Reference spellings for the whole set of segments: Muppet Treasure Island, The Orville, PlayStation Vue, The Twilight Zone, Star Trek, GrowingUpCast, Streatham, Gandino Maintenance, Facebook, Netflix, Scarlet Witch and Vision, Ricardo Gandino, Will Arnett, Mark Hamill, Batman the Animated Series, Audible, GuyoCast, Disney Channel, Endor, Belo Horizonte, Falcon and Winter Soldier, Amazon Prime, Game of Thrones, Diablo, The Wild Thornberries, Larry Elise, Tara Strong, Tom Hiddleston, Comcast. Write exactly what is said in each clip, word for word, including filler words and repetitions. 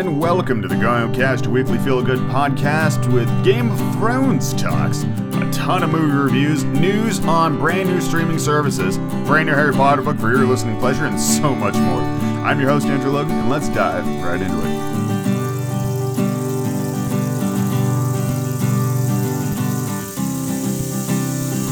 and welcome to the GuyoCast, weekly feel-good podcast with Game of Thrones talks, a ton of movie reviews, news on brand new streaming services, brand new Harry Potter book for your listening pleasure, and so much more. I'm your host, Andrew Logan, and let's dive right into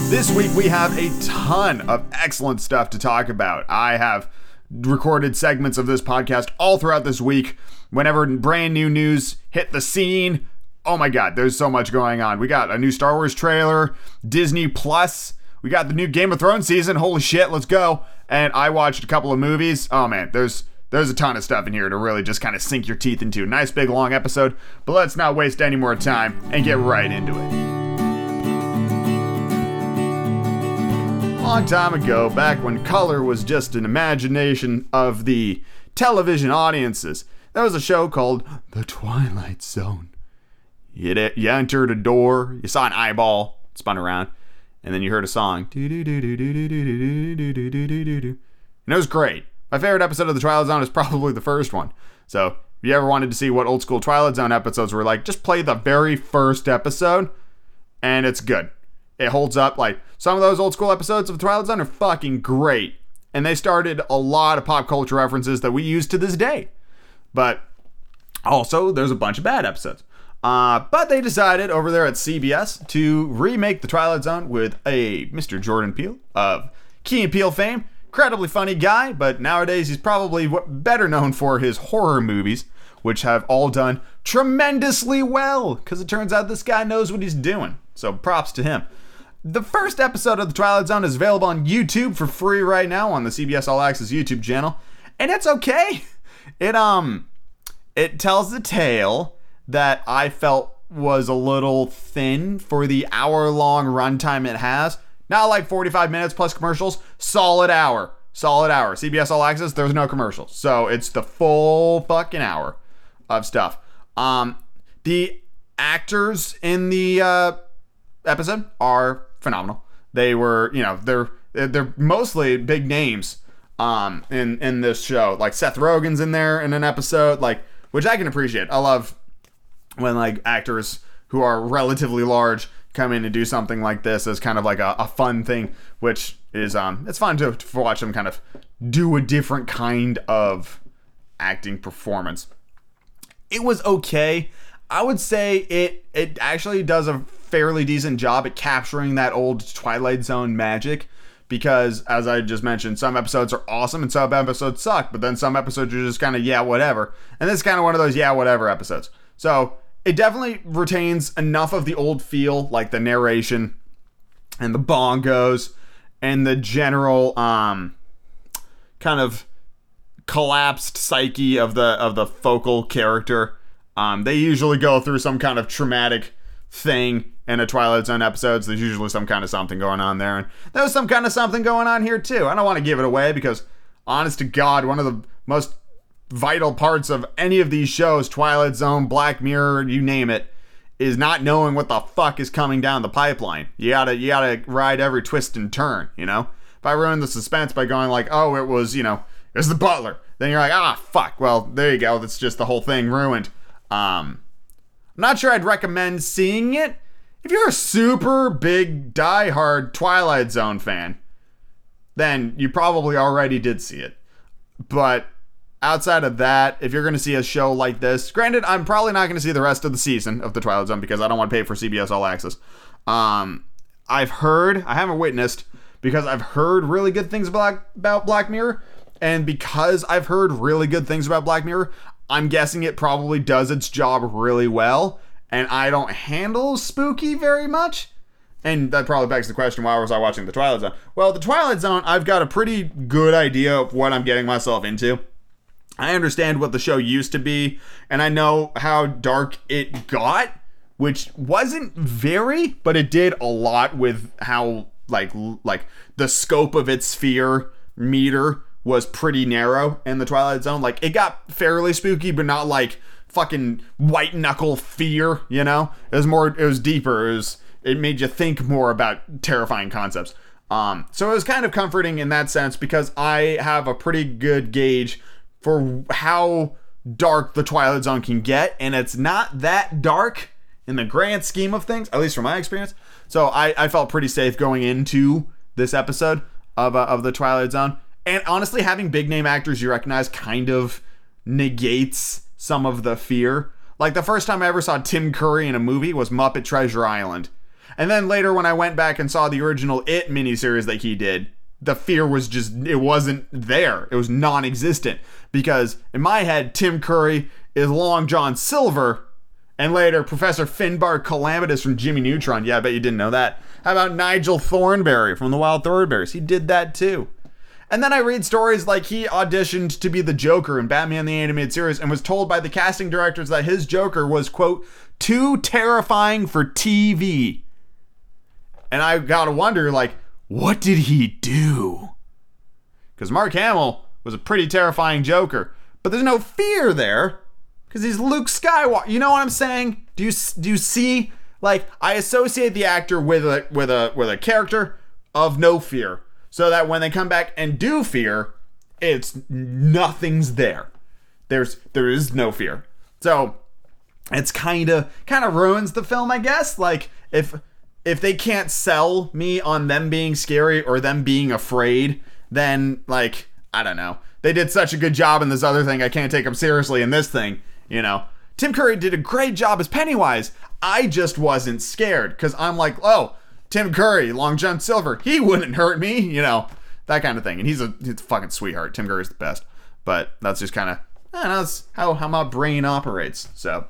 it. This week we have a ton of excellent stuff to talk about. I have recorded segments of this podcast all throughout this week. Whenever brand new news hit the scene, oh my god, there's so much going on. We got a new Star Wars trailer, Disney Plus, we got the new Game of Thrones season, holy shit, let's go. And I watched a couple of movies. Oh man, there's there's a ton of stuff in here to really just kind of sink your teeth into. Nice big long episode, but let's not waste any more time and get right into it. Long time ago, back when color was just an imagination of the television audiences, there was a show called The Twilight Zone. You, de- you entered a door, you saw an eyeball, spun around, and then you heard a song. And it was great. My favorite episode of The Twilight Zone is probably the first one. So, if you ever wanted to see what old school Twilight Zone episodes were like, just play the very first episode, and it's good. It holds up. Like, some of those old school episodes of Twilight Zone are fucking great. And they started a lot of pop culture references that we use to this day. But also, there's a bunch of bad episodes. Uh, but they decided over there at C B S to remake The Twilight Zone with a Mister Jordan Peele of Key and Peele fame. Incredibly funny guy, but nowadays he's probably better known for his horror movies, which have all done tremendously well, because it turns out this guy knows what he's doing. So props to him. The first episode of The Twilight Zone is available on YouTube for free right now on the C B S All Access YouTube channel. And it's okay. It um, it tells the tale that I felt was a little thin for the hour-long runtime it has. Not like forty-five minutes plus commercials. Solid hour. Solid hour. C B S All Access, there's no commercials. So it's the full fucking hour of stuff. Um, the actors in the uh, episode are phenomenal. They were, you know, they're they're mostly big names um, in in this show. Like Seth Rogen's in there in an episode, like, which I can appreciate. I love when like actors who are relatively large come in and do something like this as kind of like a, a fun thing, which is um, it's fun to, to watch them kind of do a different kind of acting performance. It was okay. I would say it it actually does a fairly decent job at capturing that old Twilight Zone magic, because as I just mentioned, some episodes are awesome and some episodes suck, but then some episodes are just kind of yeah, whatever. And this is kind of one of those yeah, whatever episodes. So it definitely retains enough of the old feel, like the narration and the bongos and the general um, kind of collapsed psyche of the of the focal character. Um, they usually go through some kind of traumatic thing in a Twilight Zone episode, so there's usually some kind of something going on there. And there was some kind of something going on here, too. I don't want to give it away because, honest to God, one of the most vital parts of any of these shows, Twilight Zone, Black Mirror, you name it, is not knowing what the fuck is coming down the pipeline. You gotta, you gotta ride every twist and turn, you know? If I ruin the suspense by going like, oh, it was, you know, it was the butler, then you're like, ah, fuck, well, there you go, that's just the whole thing ruined. Um, I'm not sure I'd recommend seeing it. If you're a super big diehard Twilight Zone fan, then you probably already did see it. But outside of that, if you're going to see a show like this, granted, I'm probably not going to see the rest of the season of The Twilight Zone because I don't want to pay for C B S All Access. Um, I've heard, I haven't witnessed, because I've heard really good things about, about Black Mirror. And because I've heard really good things about Black Mirror, I'm guessing it probably does its job really well, and I don't handle spooky very much. And that probably begs the question, why was I watching The Twilight Zone? Well, The Twilight Zone, I've got a pretty good idea of what I'm getting myself into. I understand what the show used to be, and I know how dark it got, which wasn't very, but it did a lot with how, like, like the scope of its sphere meter was pretty narrow in The Twilight Zone. Like, it got fairly spooky, but not like fucking white knuckle fear, you know? It was more, it was deeper. It was, it made you think more about terrifying concepts. Um, so it was kind of comforting in that sense because I have a pretty good gauge for how dark The Twilight Zone can get, and it's not that dark in the grand scheme of things, at least from my experience. So I, I felt pretty safe going into this episode of uh, of The Twilight Zone. And honestly, having big name actors you recognize kind of negates some of the fear. Like, the first time I ever saw Tim Curry in a movie was Muppet Treasure Island. And then later when I went back and saw the original It miniseries that he did, the fear was just, it wasn't there. It was non-existent. Because in my head, Tim Curry is Long John Silver, and later Professor Finbar Calamitous from Jimmy Neutron. Yeah, I bet you didn't know that. How about Nigel Thornberry from The Wild Thornberries? He did that too. And then I read stories like he auditioned to be the Joker in Batman the Animated Series and was told by the casting directors that his Joker was, quote, too terrifying for T V. And I gotta wonder, like, what did he do? Because Mark Hamill was a pretty terrifying Joker, but there's no fear there because he's Luke Skywalker. You know what I'm saying? Do you do you see? Like, I associate the actor with a with a with a character of no fear, so that when they come back and do fear, it's nothing's there. There's there is no fear. So it's kind of kind of ruins the film, I guess. Like, if if they can't sell me on them being scary or them being afraid, then, like, I don't know. They did such a good job in this other thing, I can't take them seriously in this thing, you know. Tim Curry did a great job as Pennywise. I just wasn't scared because I'm like, oh, Tim Curry, Long John Silver, he wouldn't hurt me, you know, that kind of thing. And he's a, he's a fucking sweetheart. Tim Curry's the best. But that's just kind of, I don't know, that's how, how my brain operates. So,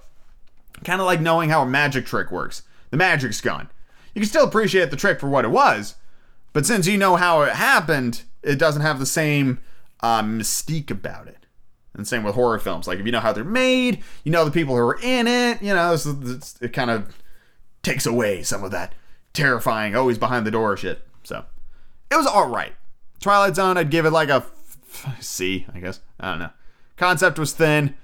kind of like knowing how a magic trick works. The magic's gone. You can still appreciate the trick for what it was, but since you know how it happened, it doesn't have the same uh, mystique about it. And same with horror films. Like, if you know how they're made, you know the people who are in it, you know, it's, it's, it kind of takes away some of that terrifying, always behind the door shit. So it was all right. Twilight Zone, I'd give it like a f- f- C, I guess. I don't know. Concept was thin.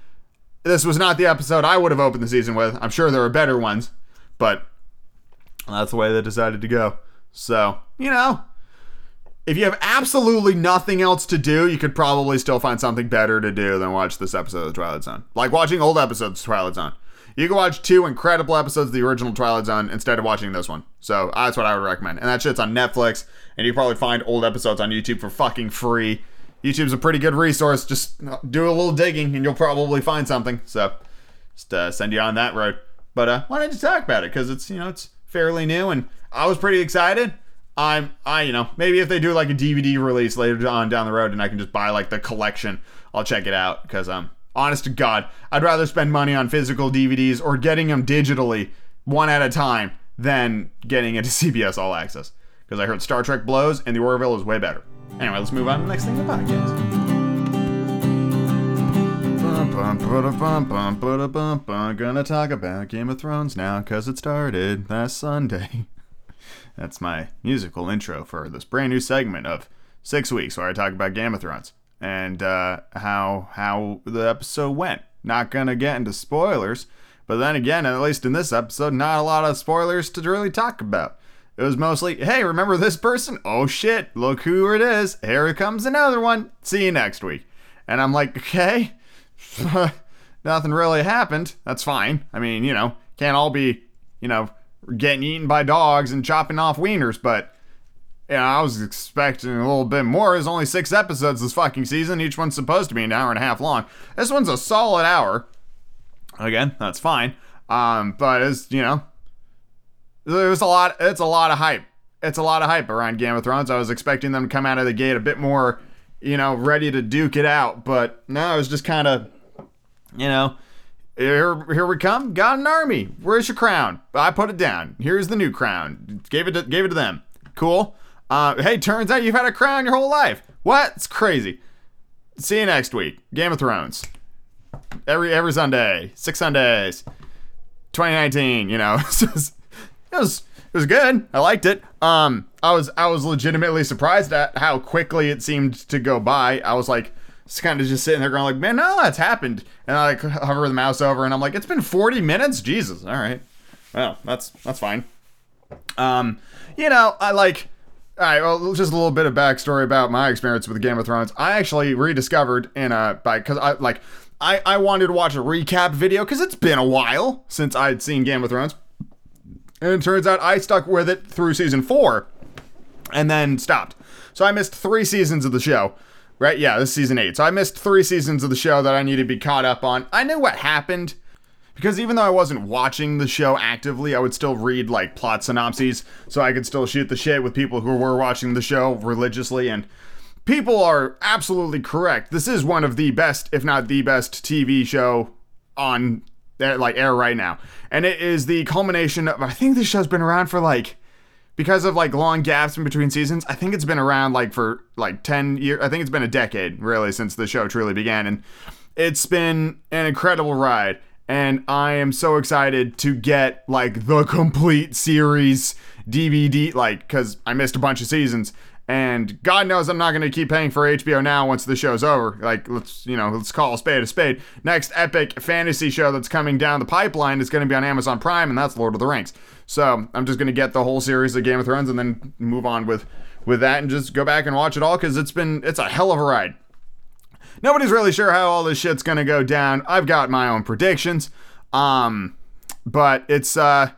This was not the episode I would have opened the season with. I'm sure there were better ones, but that's the way they decided to go. So, you know, if you have absolutely nothing else to do, you could probably still find something better to do than watch this episode of The Twilight Zone. Like watching old episodes of Twilight Zone. You can watch two incredible episodes of the original Twilight Zone instead of watching this one. So that's what I would recommend. And that shit's on Netflix. And you can probably find old episodes on YouTube for fucking free. YouTube's a pretty good resource. Just do a little digging and you'll probably find something. So just uh, send you on that road. But uh, why don't you talk about it? Because it's, you know, it's fairly new. And I was pretty excited. I'm, I, you know, maybe if they do like a D V D release later on down the road and I can just buy like the collection, I'll check it out. Because um. honest to God, I'd rather spend money on physical D V Ds or getting them digitally one at a time than getting into C B S All Access. Because I heard Star Trek blows and the Orville is way better. Anyway, let's move on to the next thing in the podcast. Gonna talk about Game of Thrones now because it started last Sunday. That's my musical intro for this brand new segment of six weeks where I talk about Game of Thrones. And uh, how how the episode went. Not gonna get into spoilers, but then again, at least in this episode, not a lot of spoilers to really talk about. It was mostly, hey, remember this person? Oh shit, look who it is. Here comes another one. See you next week. And I'm like, okay, nothing really happened. That's fine. I mean, you know, can't all be, you know, getting eaten by dogs and chopping off wieners, but yeah, I was expecting a little bit more. There's only six episodes this fucking season. Each one's supposed to be an hour and a half long. This one's a solid hour. Again, that's fine. Um, but it's, you know, there's a lot. It's a lot of hype. It's a lot of hype around Game of Thrones. I was expecting them to come out of the gate a bit more, you know, ready to duke it out. But no, it was just kind of, you know, here, here we come. Got an army. Where's your crown? I put it down. Here's the new crown. Gave it to, gave it to them. Cool. Uh, hey, turns out you've had a crown your whole life. What? It's crazy. See you next week. Game of Thrones. Every every Sunday. Six Sundays. twenty nineteen, you know. It was, it was it was good. I liked it. Um, I was I was legitimately surprised at how quickly it seemed to go by. I was like, kind of just sitting there going like, man, none of that's happened. And I like hover the mouse over and I'm like, it's been forty minutes? Jesus. All right. Well, that's, that's fine. Um, you know, I like... All right, well, just a little bit of backstory about my experience with Game of Thrones. I actually rediscovered in a, by, cause I, like, I, I wanted to watch a recap video because it's been a while since I'd seen Game of Thrones. And it turns out I stuck with it through season four and then stopped. So I missed three seasons of the show, right? Yeah, this is season eight. So I missed three seasons of the show that I needed to be caught up on. I knew what happened because even though I wasn't watching the show actively, I would still read like plot synopses so I could still shoot the shit with people who were watching the show religiously. And people are absolutely correct. This is one of the best, if not the best, T V show on like air right now. And it is the culmination of, I think this show's been around for like, because of like long gaps in between seasons, I think it's been around like for like ten years. I think it's been a decade really since the show truly began. And it's been an incredible ride. And I am so excited to get like the complete series D V D, like, cause I missed a bunch of seasons. And God knows I'm not going to keep paying for H B O Now once the show's over. Like, let's, you know, let's call a spade a spade. Next epic fantasy show that's coming down the pipeline is going to be on Amazon Prime, and that's Lord of the Rings. So I'm just going to get the whole series of Game of Thrones and then move on with, with that and just go back and watch it all because it's been, it's a hell of a ride. Nobody's really sure how all this shit's going to go down. I've got my own predictions. Um, but it's, uh,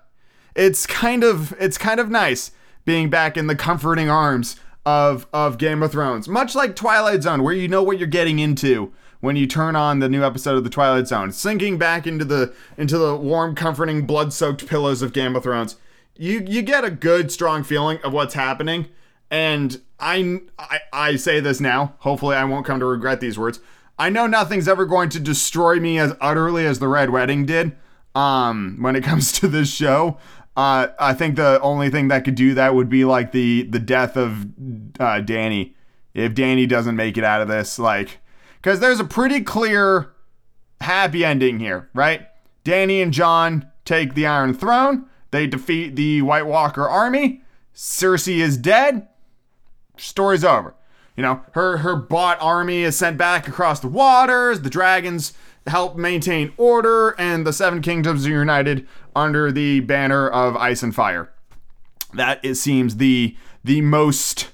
it's kind of, it's kind of nice being back in the comforting arms of of Game of Thrones, much like Twilight Zone, where you know what you're getting into when you turn on the new episode of The Twilight Zone. Sinking back into the into the warm, comforting, blood-soaked pillows of Game of Thrones, you you get a good, strong feeling of what's happening. And I, I I say this now, hopefully I won't come to regret these words. I know nothing's ever going to destroy me as utterly as the Red Wedding did. Um, when it comes to this show. Uh, I think the only thing that could do that would be like the, the death of uh, Danny. If Danny doesn't make it out of this, like, because there's a pretty clear happy ending here, right? Danny and Jon take the Iron Throne. They defeat the White Walker army. Cersei is dead. Story's over. You know, her her bot army is sent back across the waters. The dragons help maintain order, and the Seven Kingdoms are united under the banner of ice and fire. That, it seems, the the most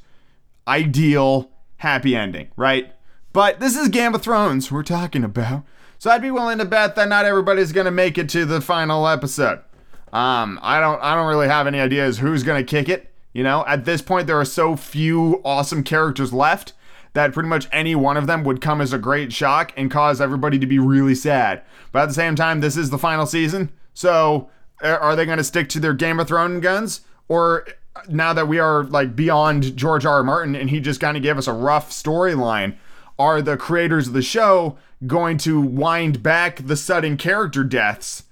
ideal happy ending, right? But this is Game of Thrones we're talking about, so I'd be willing to bet that not everybody's gonna make it to the final episode. Um, I don't I don't really have any ideas who's gonna kick it. You know, at this point, there are so few awesome characters left that pretty much any one of them would come as a great shock and cause everybody to be really sad. But at the same time, this is the final season. So are they going to stick to their Game of Thrones guns? Or now that we are like beyond George R. R. Martin and he just kind of gave us a rough storyline, are the creators of the show going to wind back the sudden character deaths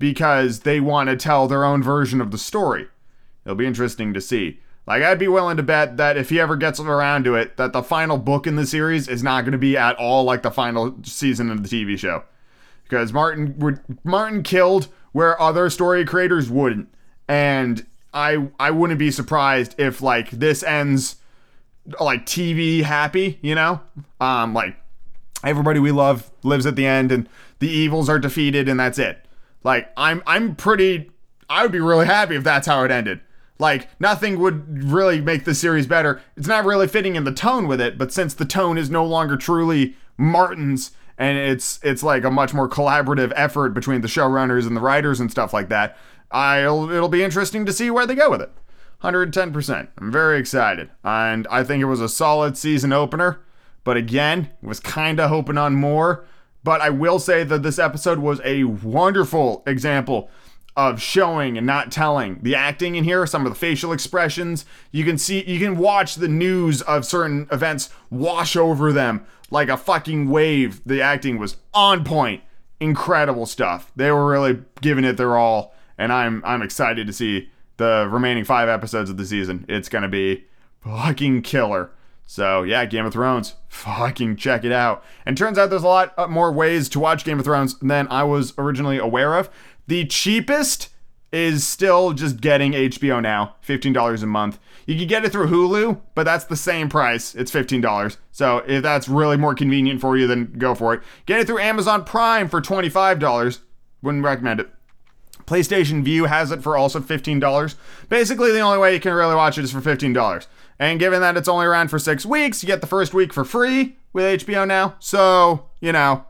because they want to tell their own version of the story? It'll be interesting to see. Like, I'd be willing to bet that if he ever gets around to it, that the final book in the series is not going to be at all like the final season of the T V show. Because Martin Martin killed where other story creators wouldn't. And I I wouldn't be surprised if, like, this ends, like, T V happy, you know? Um, like, everybody we love lives at the end, and the evils are defeated, and that's it. Like, I'm I'm pretty... I would be really happy if that's how it ended. Like, nothing would really make the series better. It's not really fitting in the tone with it, but since the tone is no longer truly Martin's, and it's it's like a much more collaborative effort between the showrunners and the writers and stuff like that, I'll it'll be interesting to see where they go with it. one hundred ten percent. I'm very excited. And I think it was a solid season opener, but again, was kind of hoping on more. But I will say that this episode was a wonderful example of showing and not telling. The acting in here, some of the facial expressions, you can see, you can watch the news of certain events wash over them like a fucking wave. The acting was on point. Incredible stuff. They were really giving it their all, and I'm I'm excited to see the remaining five episodes of the season. It's gonna be fucking killer. So yeah, Game of Thrones, fucking check it out. And turns out there's a lot more ways to watch Game of Thrones than I was originally aware of. The cheapest is still just getting H B O Now, fifteen dollars a month. You can get it through Hulu, but that's the same price. It's fifteen dollars. So if that's really more convenient for you, then go for it. Get it through Amazon Prime for twenty-five dollars. Wouldn't recommend it. PlayStation View has it for also fifteen dollars. Basically, the only way you can really watch it is for fifteen dollars. And given that it's only around for six weeks, you get the first week for free with H B O Now. So, you know,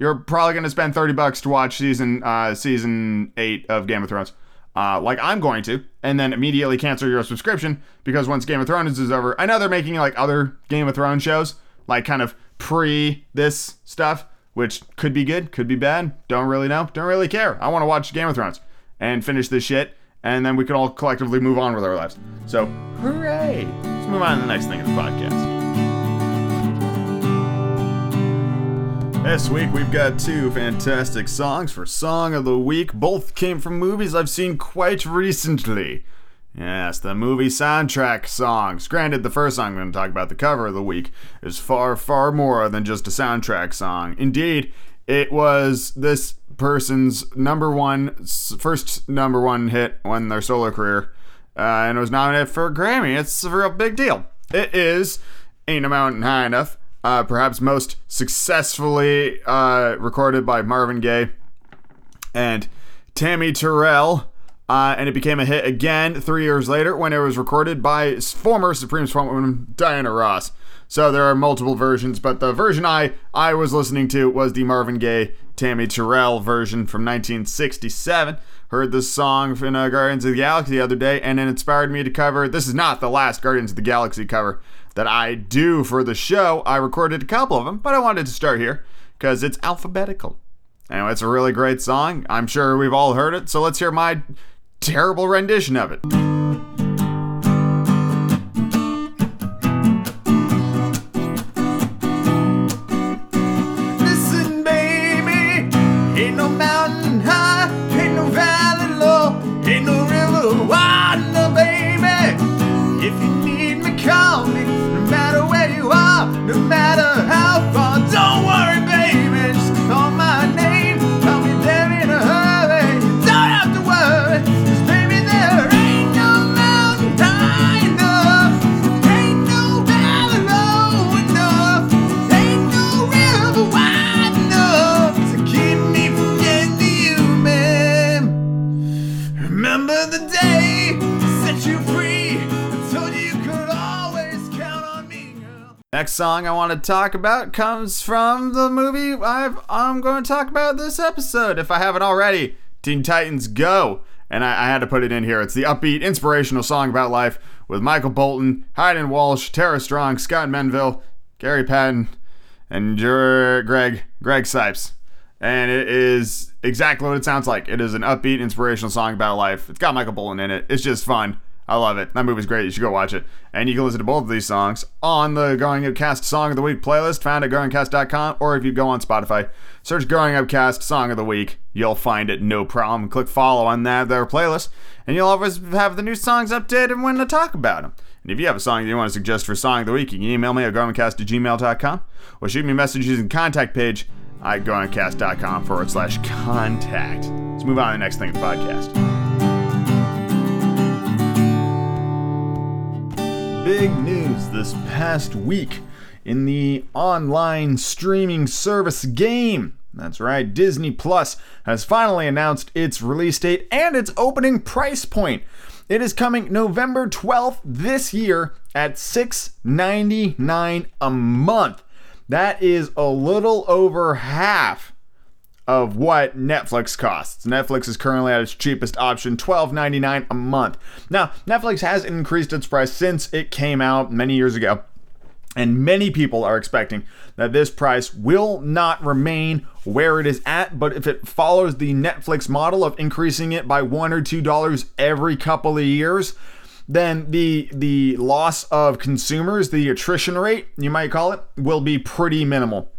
You're probably going to spend thirty bucks to watch season uh, season eight of Game of Thrones. Uh, like I'm going to, and then immediately cancel your subscription because once Game of Thrones is over, I know they're making like other Game of Thrones shows, like kind of pre this stuff, which could be good, could be bad. Don't really know. Don't really care. I want to watch Game of Thrones and finish this shit, and then we can all collectively move on with our lives. So, hooray! Let's move on to the next thing in the podcast. This week we've got two fantastic songs for Song of the Week. Both came from movies I've seen quite recently. Yes, the movie soundtrack songs. Granted, the first song I'm going to talk about, the cover of the week, is far, far more than just a soundtrack song. Indeed, it was this person's number one, first number one hit on their solo career, uh, and it was nominated for a Grammy. It's a real big deal. It is Ain't a Mountain High Enough, uh, perhaps most successfully uh, recorded by Marvin Gaye and Tammi Terrell. Uh, and it became a hit again three years later when it was recorded by former Supreme Frontwoman Diana Ross. So there are multiple versions, but the version I, I was listening to was the Marvin Gaye, Tammi Terrell version from nineteen sixty-seven. Heard this song in uh, Guardians of the Galaxy the other day, and it inspired me to cover. This is not the last Guardians of the Galaxy cover that I do for the show. I recorded a couple of them, but I wanted to start here because it's alphabetical. Anyway, it's a really great song. I'm sure we've all heard it, so let's hear my terrible rendition of it. Listen, baby, ain't no mountain high, ain't no valley low, ain't no river wide, no baby. If you need me, call me, no matter where you are, no matter how far. Don't worry, baby, just call my name. Next song I want to talk about comes from the movie I've, I'm going to talk about this episode, if I haven't already, Teen Titans Go. And I, I had to put it in here. It's the upbeat, inspirational song about life with Michael Bolton, Hayden Walsh, Tara Strong, Scott Menville, Gary Patton, and Jer- Greg Greg Sipes. And it is exactly what it sounds like. It is an upbeat, inspirational song about life. It's got Michael Bolton in it. It's just fun. I love it. That movie's great. You should go watch it. And you can listen to both of these songs on the GrowingUpCast Song of the Week playlist found at growing up cast dot com, or if you go on Spotify, search GrowingUpCast Song of the Week. You'll find it, no problem. Click follow on that their playlist, and you'll always have the new songs updated when to talk about them. And if you have a song that you want to suggest for Song of the Week, you can email me at growing up cast at gmail dot com, or shoot me messages using the contact page at growing up cast dot com forward slash contact. Let's move on to the next thing in the podcast. Big news this past week in the online streaming service game. That's right, Disney Plus has finally announced its release date and its opening price point. It is coming November twelfth this year at six dollars and ninety-nine cents a month. That is a little over half of what Netflix costs. Netflix is currently at its cheapest option, twelve dollars and ninety-nine cents a month. Now, Netflix has increased its price since it came out many years ago, and many people are expecting that this price will not remain where it is at, but if it follows the Netflix model of increasing it by one or two dollars every couple of years, then the the loss of consumers, the attrition rate, you might call it, will be pretty minimal.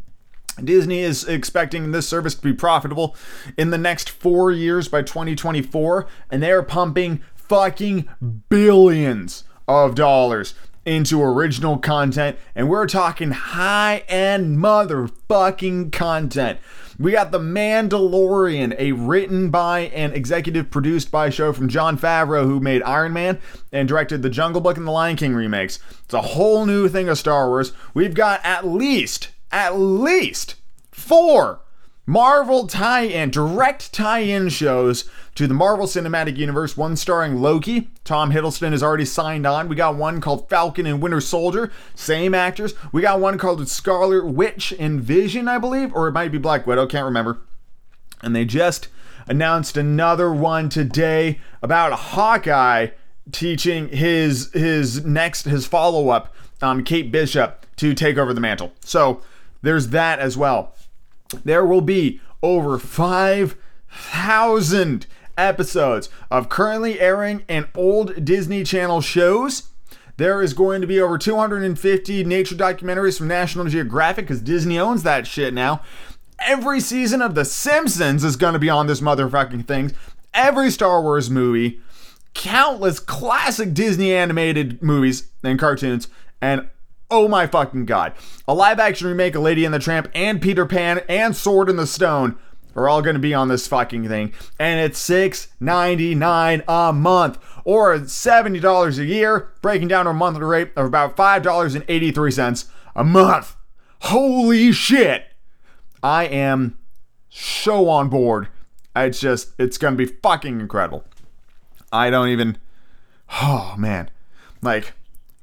Disney is expecting this service to be profitable in the next four years by twenty twenty-four, and they are pumping fucking billions of dollars into original content, and we're talking high-end motherfucking content. We got The Mandalorian, a written by and executive produced by show from Jon Favreau, who made Iron Man and directed The Jungle Book and The Lion King remakes. It's a whole new thing of Star Wars. We've got at least... At least four Marvel tie-in, direct tie-in shows to the Marvel Cinematic Universe, one starring Loki. Tom Hiddleston has already signed on. We got one called Falcon and Winter Soldier, same actors. We got one called Scarlet Witch and Vision, I believe, or it might be Black Widow, can't remember. And they just announced another one today about Hawkeye teaching his his next, his follow-up, um, Kate Bishop, to take over the mantle. So there's that as well. There will be over five thousand episodes of currently airing and old Disney Channel shows. There is going to be over two hundred fifty nature documentaries from National Geographic, because Disney owns that shit now. Every season of The Simpsons is going to be on this motherfucking thing. Every Star Wars movie. Countless classic Disney animated movies and cartoons. And oh my fucking god. A live action remake of Lady and the Tramp and Peter Pan and Sword in the Stone are all going to be on this fucking thing. And it's six dollars and ninety-nine cents a month, or seventy dollars a year, breaking down to a monthly rate of about five dollars and eighty-three cents a month. Holy shit. I am so on board. It's just, it's going to be fucking incredible. I don't even, oh man. Like,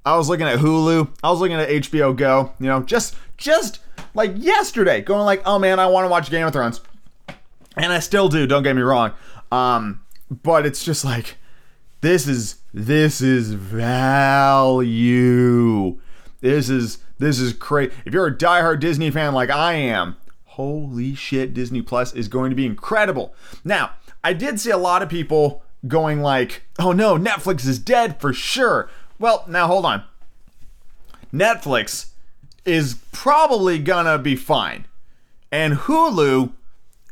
I was looking at Hulu. I was looking at H B O Go, you know, just, just like yesterday, going like, oh man, I want to watch Game of Thrones. And I still do, don't get me wrong. Um, but it's just like, this is, this is value. This is, this is crazy. If you're a diehard Disney fan like I am, holy shit, Disney Plus is going to be incredible. Now, I did see a lot of people going like, oh no, Netflix is dead for sure. Well, now hold on. Netflix is probably gonna be fine. And Hulu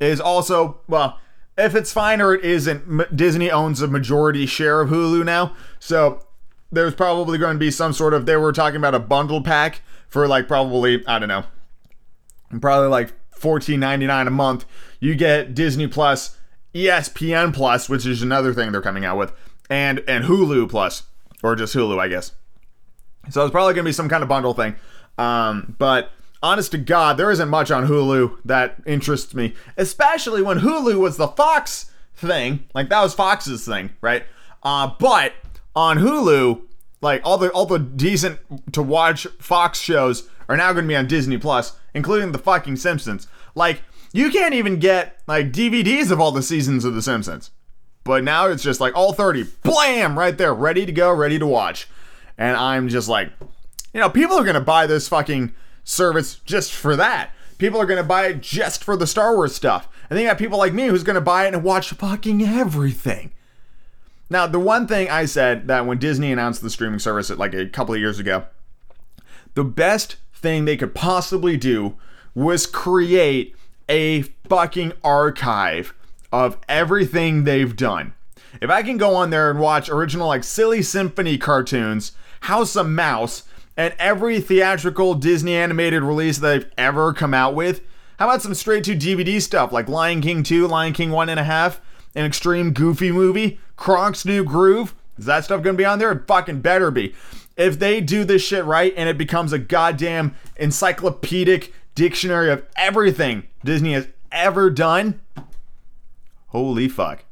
is also, well, if it's fine or it isn't, Disney owns a majority share of Hulu now. So there's probably going to be some sort of, they were talking about a bundle pack for like probably, I don't know, probably like fourteen ninety-nine a month. You get Disney Plus, E S P N Plus, which is another thing they're coming out with, and, and Hulu Plus. Or just Hulu, I guess. So it's probably going to be some kind of bundle thing. Um, but honest to God, there isn't much on Hulu that interests me. Especially when Hulu was the Fox thing. Like, that was Fox's thing, right? Uh, but on Hulu, like, all the all the decent to watch Fox shows are now going to be on Disney Plus, including the fucking Simpsons. Like, you can't even get, like, D V Ds of all the seasons of The Simpsons. But now it's just like all thirty, blam, right there, ready to go, ready to watch. And I'm just like, you know, people are going to buy this fucking service just for that. People are going to buy it just for the Star Wars stuff. And then you got people like me who's going to buy it and watch fucking everything. Now, the one thing I said that when Disney announced the streaming service like a couple of years ago, the best thing they could possibly do was create a fucking archive of everything they've done. If I can go on there and watch original like Silly Symphony cartoons, House of Mouse, and every theatrical Disney animated release that they've ever come out with, how about some straight to D V D stuff like Lion King two, Lion King one and a half, an extreme goofy movie, Kronk's New Groove? Is that stuff gonna be on there? It fucking better be. If they do this shit right and it becomes a goddamn encyclopedic dictionary of everything Disney has ever done, holy fuck.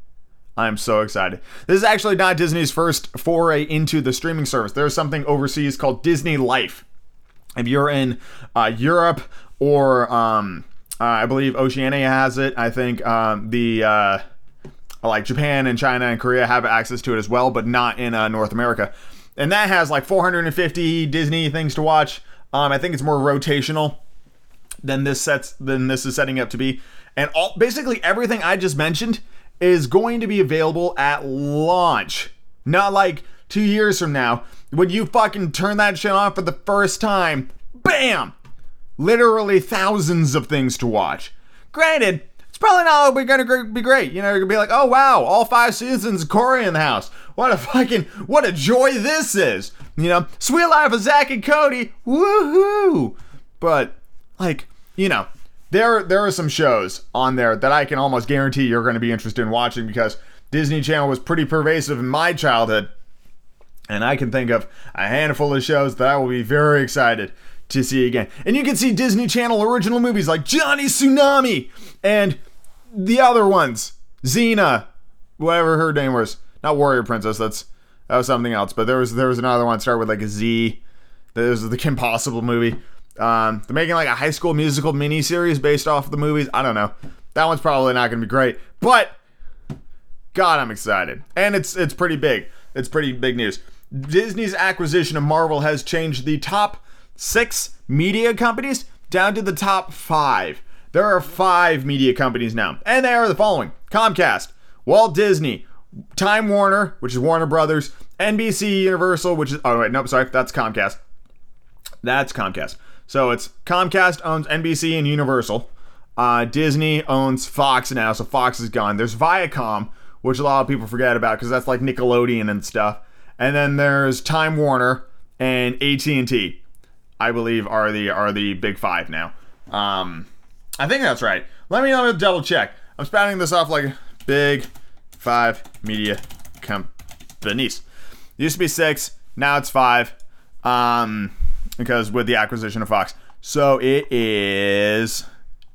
I'm so excited. This is actually not Disney's first foray into the streaming service. There's something overseas called Disney Life. If you're in uh, Europe or um, uh, I believe Oceania has it. I think um, the uh, like Japan and China and Korea have access to it as well, but not in uh, North America. And that has like four hundred fifty Disney things to watch. Um, I think it's more rotational than this sets than this is setting up to be. And all, basically everything I just mentioned is going to be available at launch. Not like two years from now. When you fucking turn that shit on for the first time, bam! Literally thousands of things to watch. Granted, it's probably not going to be great. You know, you're going to be like, oh wow, all five seasons of Corey in the house. What a fucking, what a joy this is. You know, Sweet Life of Zach and Cody, woohoo! But, like, you know, There, there are some shows on there that I can almost guarantee you're going to be interested in watching because Disney Channel was pretty pervasive in my childhood. And I can think of a handful of shows that I will be very excited to see again. And you can see Disney Channel original movies like Johnny Tsunami and the other ones, Xena, whatever her name was. Not Warrior Princess, that's that was something else. But there was there was another one that started with like a Z. This is the Kim Possible movie. Um, they're making like a High School Musical miniseries based off the movies. I don't know. That one's probably not going to be great, but God, I'm excited. And it's it's pretty big. It's pretty big news. Disney's acquisition of Marvel has changed the top six media companies down to the top five. There are five media companies now, and they are the following: Comcast, Walt Disney, Time Warner, which is Warner Brothers, N B C Universal, which is, oh wait, nope, sorry, that's Comcast. That's Comcast. So it's Comcast owns N B C and Universal. Uh, Disney owns Fox now, so Fox is gone. There's Viacom, which a lot of people forget about because that's like Nickelodeon and stuff. And then there's Time Warner and A T and T, I believe, are the are the big five now. Um, I think that's right. Let me, let me double check. I'm spouting this off like big five media companies. It used to be six, now it's five. Um... Because with the acquisition of Fox. So it is...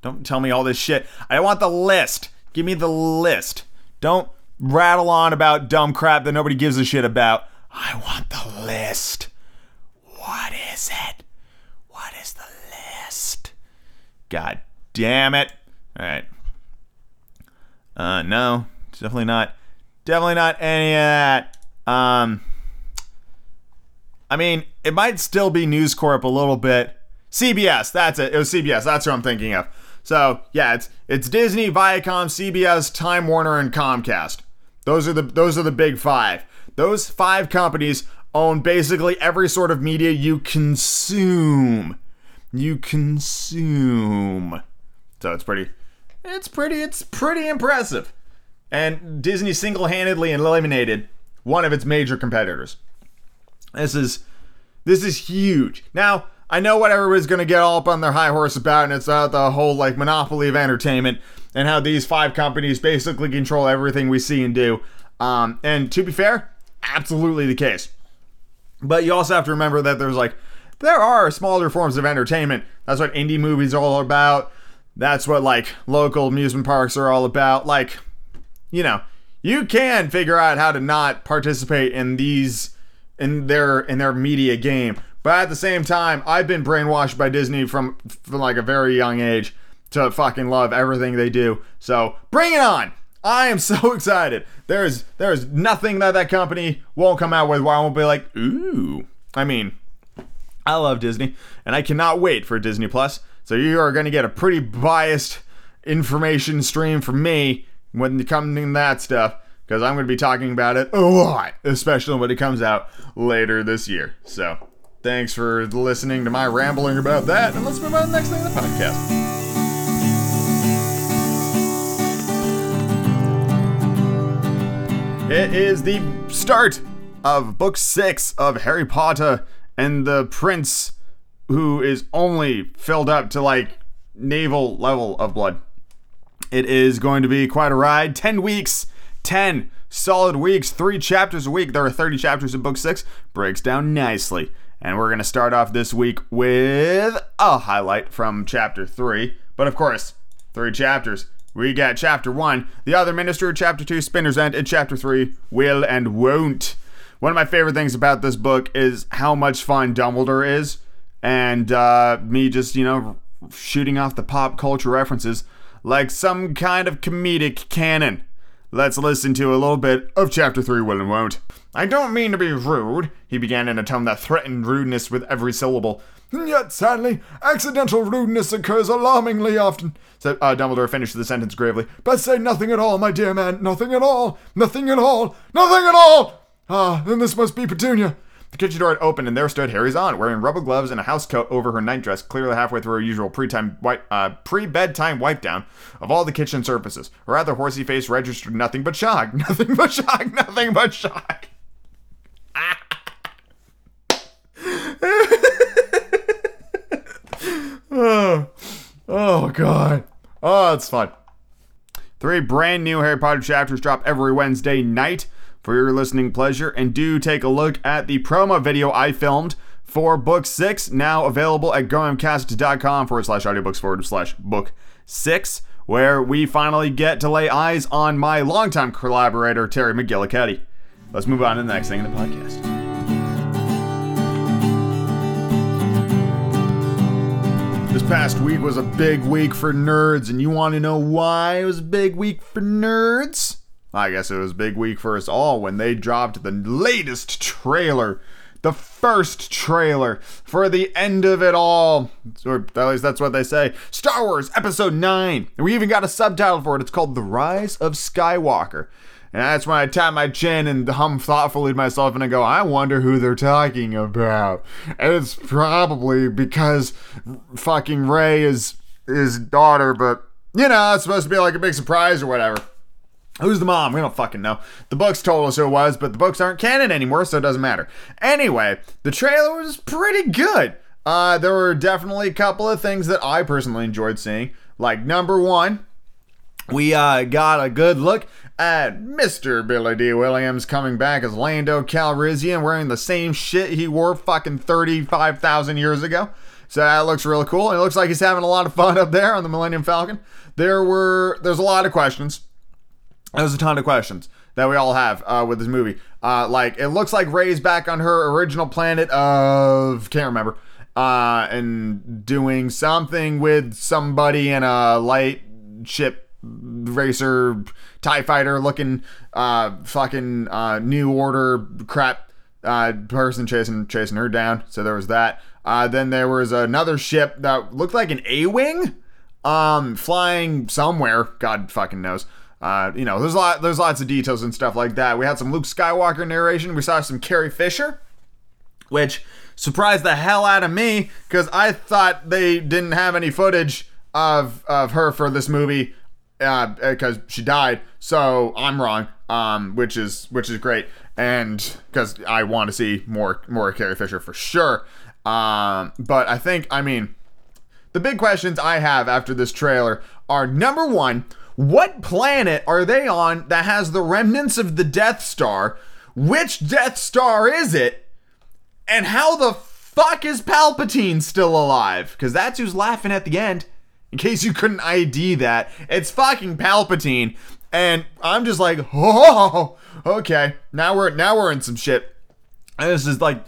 Don't tell me all this shit. I want the list. Give me the list. Don't rattle on about dumb crap that nobody gives a shit about. I want the list. What is it? What is the list? God damn it. All right. Uh, no. It's definitely not. Definitely not any of that. Um... I mean, it might still be News Corp a little bit. C B S, that's it. It was C B S. That's what I'm thinking of. So, yeah, it's it's Disney, Viacom, C B S, Time Warner, and Comcast. Those are the those are the big five. Those five companies own basically every sort of media you consume. You consume. So it's pretty it's pretty it's pretty impressive. And Disney single-handedly eliminated one of its major competitors. This is this is huge. Now, I know what everybody's going to get all up on their high horse about, and it's about the whole like monopoly of entertainment and how these five companies basically control everything we see and do. Um, and to be fair, absolutely the case. But you also have to remember that there's like there are smaller forms of entertainment. That's what indie movies are all about. That's what like local amusement parks are all about. Like, you know, you can figure out how to not participate in these in their in their media game. But at the same time, I've been brainwashed by Disney from, from like a very young age to fucking love everything they do. So bring it on. I am so excited. There is there is nothing that that company won't come out with where I won't be like, ooh. I mean, I love Disney and I cannot wait for Disney Plus. So you are going to get a pretty biased information stream from me when it comes to that stuff, because I'm going to be talking about it a lot, especially when it comes out later this year. So, thanks for listening to my rambling about that, and let's move on to the next thing in the podcast. It is the start of book six of Harry Potter and the Prince, who is only filled up to, like, navel level of blood. It is going to be quite a ride. Ten weeks... ten solid weeks, three chapters a week. There are thirty chapters in book six. Breaks down nicely. And we're going to start off this week with a highlight from chapter three. But of course, three chapters. We got chapter one, The Other Minister, chapter two, Spinner's End, and chapter three, Will and Won't. One of my favorite things about this book is how much fun Dumbledore is. And uh, me just, you know, shooting off the pop culture references like some kind of comedic canon. Let's listen to a little bit of Chapter three, Will and Won't. I don't mean to be rude, he began in a tone that threatened rudeness with every syllable. Yet, sadly, accidental rudeness occurs alarmingly often, said uh, Dumbledore finished the sentence gravely. But say nothing at all, my dear man, nothing at all, nothing at all, nothing at all! Ah, then this must be Petunia. The kitchen door had opened, and there stood Harry's aunt, wearing rubber gloves and a housecoat over her nightdress, clearly halfway through her usual pre-time wipe, uh, pre-bedtime wipe-down of all the kitchen surfaces. Her rather horsey face registered nothing but shock, nothing but shock, nothing but shock. oh, oh, God. Oh, it's fun. Three brand new Harry Potter chapters drop every Wednesday night for your listening pleasure, and do take a look at the promo video I filmed for book six, now available at GrowingUpCast.com forward slash audiobooks forward slash book six, where we finally get to lay eyes on my longtime collaborator, Terry McGillicuddy. Let's move on to the next thing in the podcast. This past week was a big week for nerds, and you want to know why it was a big week for nerds? I guess it was a big week for us all when they dropped the latest trailer, the first trailer for the end of it all, or at least that's what they say, Star Wars Episode nine, and we even got a subtitle for it. It's called The Rise of Skywalker, and that's when I tap my chin and hum thoughtfully to myself, and I go, I wonder who they're talking about, and it's probably because fucking Rey is his daughter, but, you know, it's supposed to be like a big surprise or whatever. Who's the mom? We don't fucking know. The books told us who it was, but the books aren't canon anymore, so it doesn't matter. Anyway, the trailer was pretty good. Uh, there were definitely a couple of things that I personally enjoyed seeing. Like, number one, we uh, got a good look at Mister Billy D. Williams coming back as Lando Calrissian, wearing the same shit he wore fucking thirty-five thousand years ago. So that looks really cool. It looks like he's having a lot of fun up there on the Millennium Falcon. There were, there's a lot of questions. There's a ton of questions that we all have uh, with this movie. Uh, like, it looks like Rey's back on her original planet of... Can't remember. Uh, and doing something with somebody in a light ship racer, TIE fighter looking uh, fucking uh, New Order crap uh, person chasing chasing her down. So there was that. Uh, then there was another ship that looked like an A-Wing um, flying somewhere. God fucking knows. Uh, you know, there's a lot, there's lots of details and stuff like that. We had some Luke Skywalker narration. We saw some Carrie Fisher, which surprised the hell out of me because I thought they didn't have any footage of of her for this movie because uh, she died. So I'm wrong, um, which is which is great, and because I want to see more more Carrie Fisher for sure. Um, but I think I mean the big questions I have after this trailer are number one. What planet are they on that has the remnants of the Death Star? Which Death Star is it? And how the fuck is Palpatine still alive? Because that's who's laughing at the end. In case you couldn't I D that, it's fucking Palpatine. And I'm just like, oh, okay. Now we're now we're in some shit. And this is like,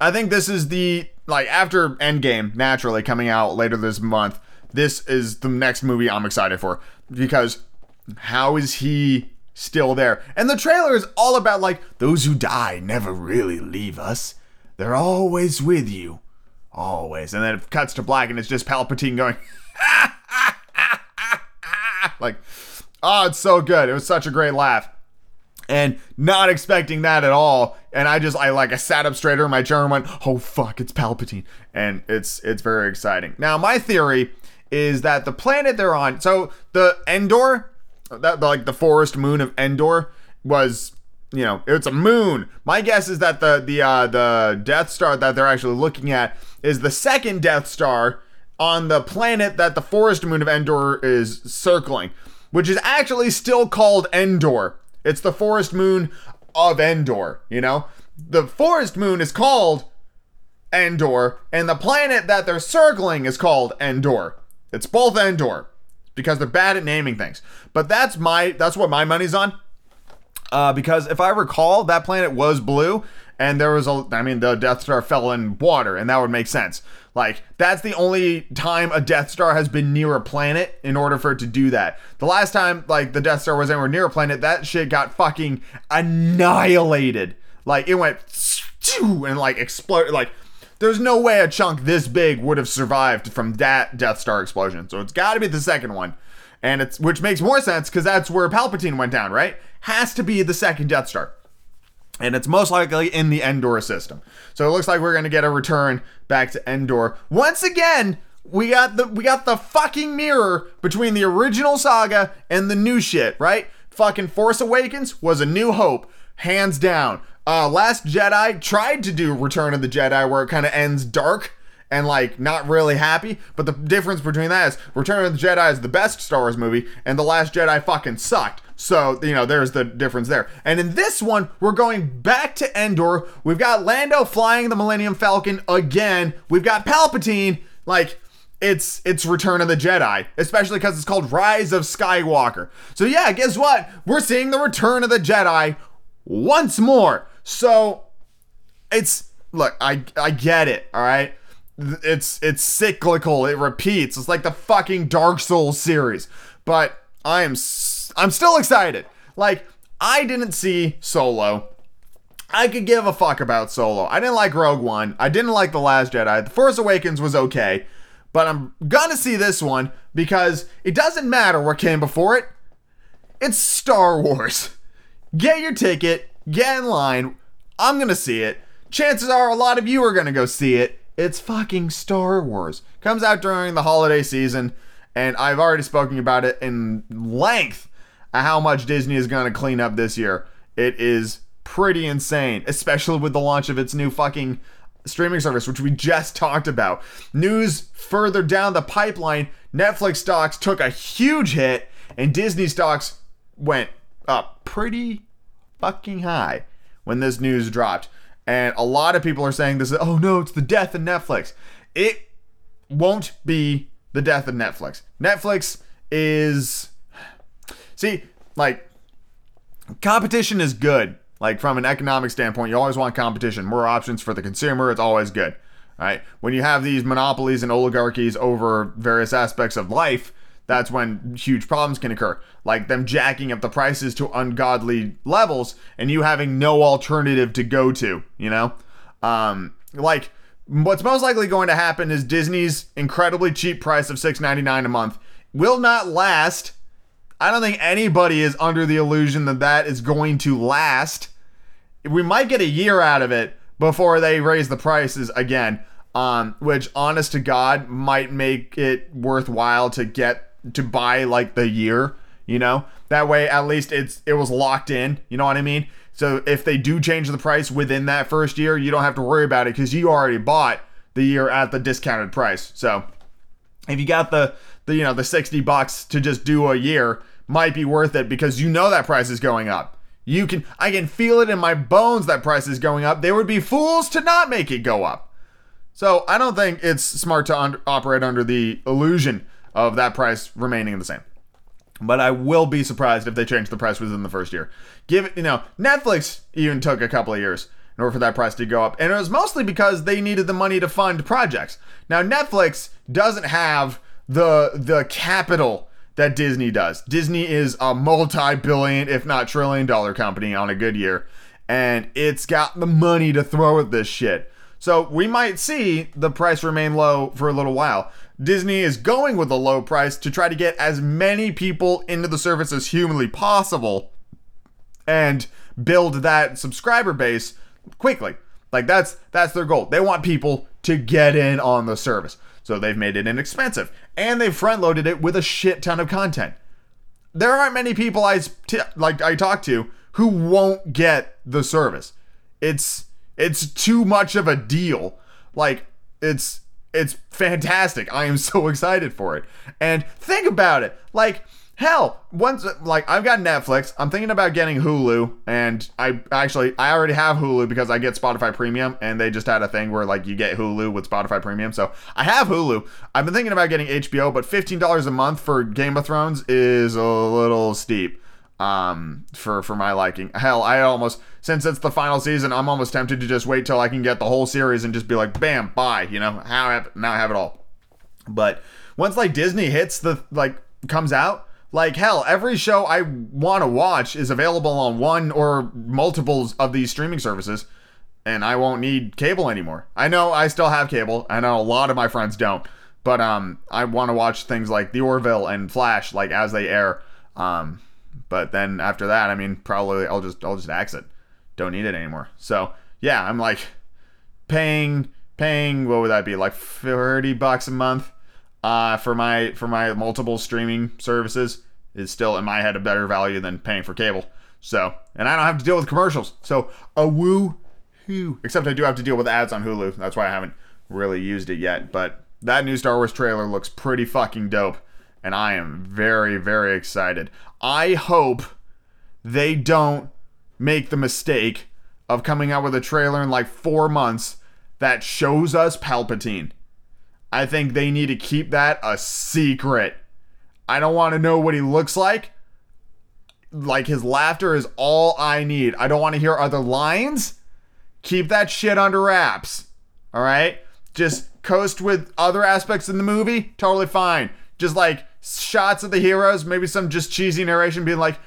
I think this is the like after Endgame naturally coming out later this month. This is the next movie I'm excited for. Because how is he still there? And the trailer is all about, like, those who die never really leave us. They're always with you. Always. And then it cuts to black and it's just Palpatine going, like, oh, it's so good. It was such a great laugh. And not expecting that at all. And I just, I like, I sat up straighter in my chair and went, oh, fuck, it's Palpatine. And it's it's very exciting. Now, my theory is that the planet they're on, so the Endor, that like the forest moon of Endor was, you know, it's a moon. My guess is that the the uh, the Death Star that they're actually looking at is the second Death Star on the planet that the forest moon of Endor is circling, which is actually still called Endor. It's the forest moon of Endor, you know? The forest moon is called Endor, and the planet that they're circling is called Endor. It's both Endor because they're bad at naming things. But that's my that's what my money's on. Uh, because if I recall, that planet was blue, and there was a I mean the Death Star fell in water, and that would make sense. Like, that's the only time a Death Star has been near a planet in order for it to do that. The last time like the Death Star was anywhere near a planet, that shit got fucking annihilated. Like, it went and like exploded. Like, there's no way a chunk this big would have survived from that Death Star explosion. So it's got to be the second one. And it's, which makes more sense because that's where Palpatine went down, right? Has to be the second Death Star. And it's most likely in the Endor system. So it looks like we're going to get a return back to Endor. Once again, we got the we got the fucking mirror between the original saga and the new shit, right? Fucking Force Awakens was A New Hope, hands down. Uh, Last Jedi tried to do Return of the Jedi, where it kind of ends dark and like not really happy, but the difference between that is Return of the Jedi is the best Star Wars movie and The Last Jedi fucking sucked. So, you know, there's the difference there. And in this one, we're going back to Endor. We've got Lando flying the Millennium Falcon again. We've got Palpatine. Like, it's it's Return of the Jedi, especially because it's called Rise of Skywalker. So yeah, guess what? We're seeing the Return of the Jedi once more. So it's, look, I I get it, all right? It's it's cyclical, it repeats. It's like the fucking Dark Souls series. But I am I'm still excited. Like, I didn't see Solo. I could give a fuck about Solo. I didn't like Rogue One. I didn't like The Last Jedi. The Force Awakens was okay. But I'm gonna see this one because it doesn't matter what came before it. It's Star Wars. Get your ticket. Get in line. I'm gonna see it. Chances are a lot of you are gonna go see it. It's fucking Star Wars. Comes out during the holiday season, and I've already spoken about it in length of how much Disney is gonna clean up this year. It is pretty insane, especially with the launch of its new fucking streaming service, which we just talked about. News further down the pipeline, Netflix stocks took a huge hit and Disney stocks went up pretty fucking high when this news dropped. And a lot of people are saying this is, oh no, it's the death of Netflix. It won't be the death of Netflix. Netflix is, see, like, competition is good. Like, from an economic standpoint, you always want competition. More options for the consumer, it's always good, right? When you have these monopolies and oligarchies over various aspects of life, that's when huge problems can occur. Like them jacking up the prices to ungodly levels and you having no alternative to go to, you know? Um, like, what's most likely going to happen is Disney's incredibly cheap price of six ninety-nine a month will not last. I don't think anybody is under the illusion that that is going to last. We might get a year out of it before they raise the prices again, um, which, honest to God, might make it worthwhile to get to buy like the year, you know? That way, at least it's it was locked in, you know what I mean? So if they do change the price within that first year, you don't have to worry about it because you already bought the year at the discounted price. So if you got the, the you know, the sixty bucks to just do a year, might be worth it because you know that price is going up. You can, I can feel it in my bones that price is going up. They would be fools to not make it go up. So I don't think it's smart to un- operate under the illusion of that price remaining the same. But I will be surprised if they change the price within the first year. Give it, you know, Netflix even took a couple of years in order for that price to go up. And it was mostly because they needed the money to fund projects. Now, Netflix doesn't have the the capital that Disney does. Disney is a multi-billion, if not trillion dollar company on a good year. And it's got the money to throw at this shit. So we might see the price remain low for a little while. Disney is going with a low price to try to get as many people into the service as humanly possible and build that subscriber base quickly. Like that's that's their goal. They want people to get in on the service. So they've made it inexpensive, and they've front-loaded it with a shit ton of content. There aren't many people I t- like I talk to who won't get the service. It's it's too much of a deal. Like it's it's fantastic. I am so excited for it. And think about it. Like hell, once like I've got Netflix. I'm thinking about getting Hulu, and I actually I already have Hulu because I get Spotify Premium, and they just had a thing where like you get Hulu with Spotify Premium. So I have Hulu. I've been thinking about getting H B O, but fifteen dollars a month for Game of Thrones is a little steep, um, for for my liking. Hell, I almost since it's the final season, I'm almost tempted to just wait till I can get the whole series and just be like, bam, bye, you know, how now I have it all. But once like Disney hits the like comes out. Like, hell, every show I want to watch is available on one or multiples of these streaming services, and I won't need cable anymore. I know I still have cable. I know a lot of my friends don't, but um, I want to watch things like The Orville and Flash, like, as they air. Um, but then after that, I mean, probably I'll just I'll just axe it. Don't need it anymore. So, yeah, I'm, like, paying, paying, what would that be, like thirty bucks a month? Uh, for my for my multiple streaming services is still in my head a better value than paying for cable. So, and I don't have to deal with commercials. So, a woo hoo. Except I do have to deal with ads on Hulu. That's why I haven't really used it yet. But that new Star Wars trailer looks pretty fucking dope, and I am very very excited. I hope they don't make the mistake of coming out with a trailer in like four months that shows us Palpatine. I think they need to keep that a secret. I don't want to know what he looks like. Like, his laughter is all I need. I don't want to hear other lines. Keep that shit under wraps. All right? Just coast with other aspects in the movie. Totally fine. Just like shots of the heroes. Maybe some just cheesy narration being like,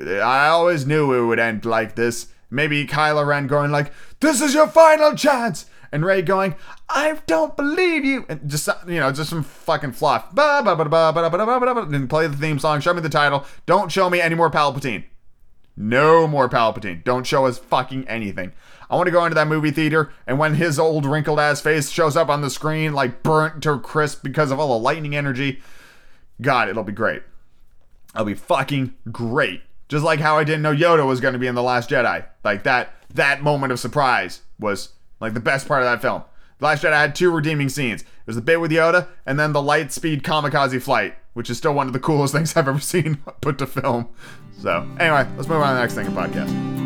I always knew it would end like this. Maybe Kylo Ren going like, this is your final chance. And Rey going, I don't believe you. And just, you know, just some fucking fluff. And play the theme song. Show me the title. Don't show me any more Palpatine. No more Palpatine. Don't show us fucking anything. I want to go into that movie theater, and when his old wrinkled ass face shows up on the screen, like burnt to crisp because of all the lightning energy, God, it'll be great. It'll be fucking great. Just like how I didn't know Yoda was going to be in The Last Jedi. Like that, that moment of surprise was like the best part of that film. The Last Jedi had two redeeming scenes. It was the bit with Yoda, and then the light speed kamikaze flight, which is still one of the coolest things I've ever seen put to film. So anyway, let's move on to the next thing in podcast.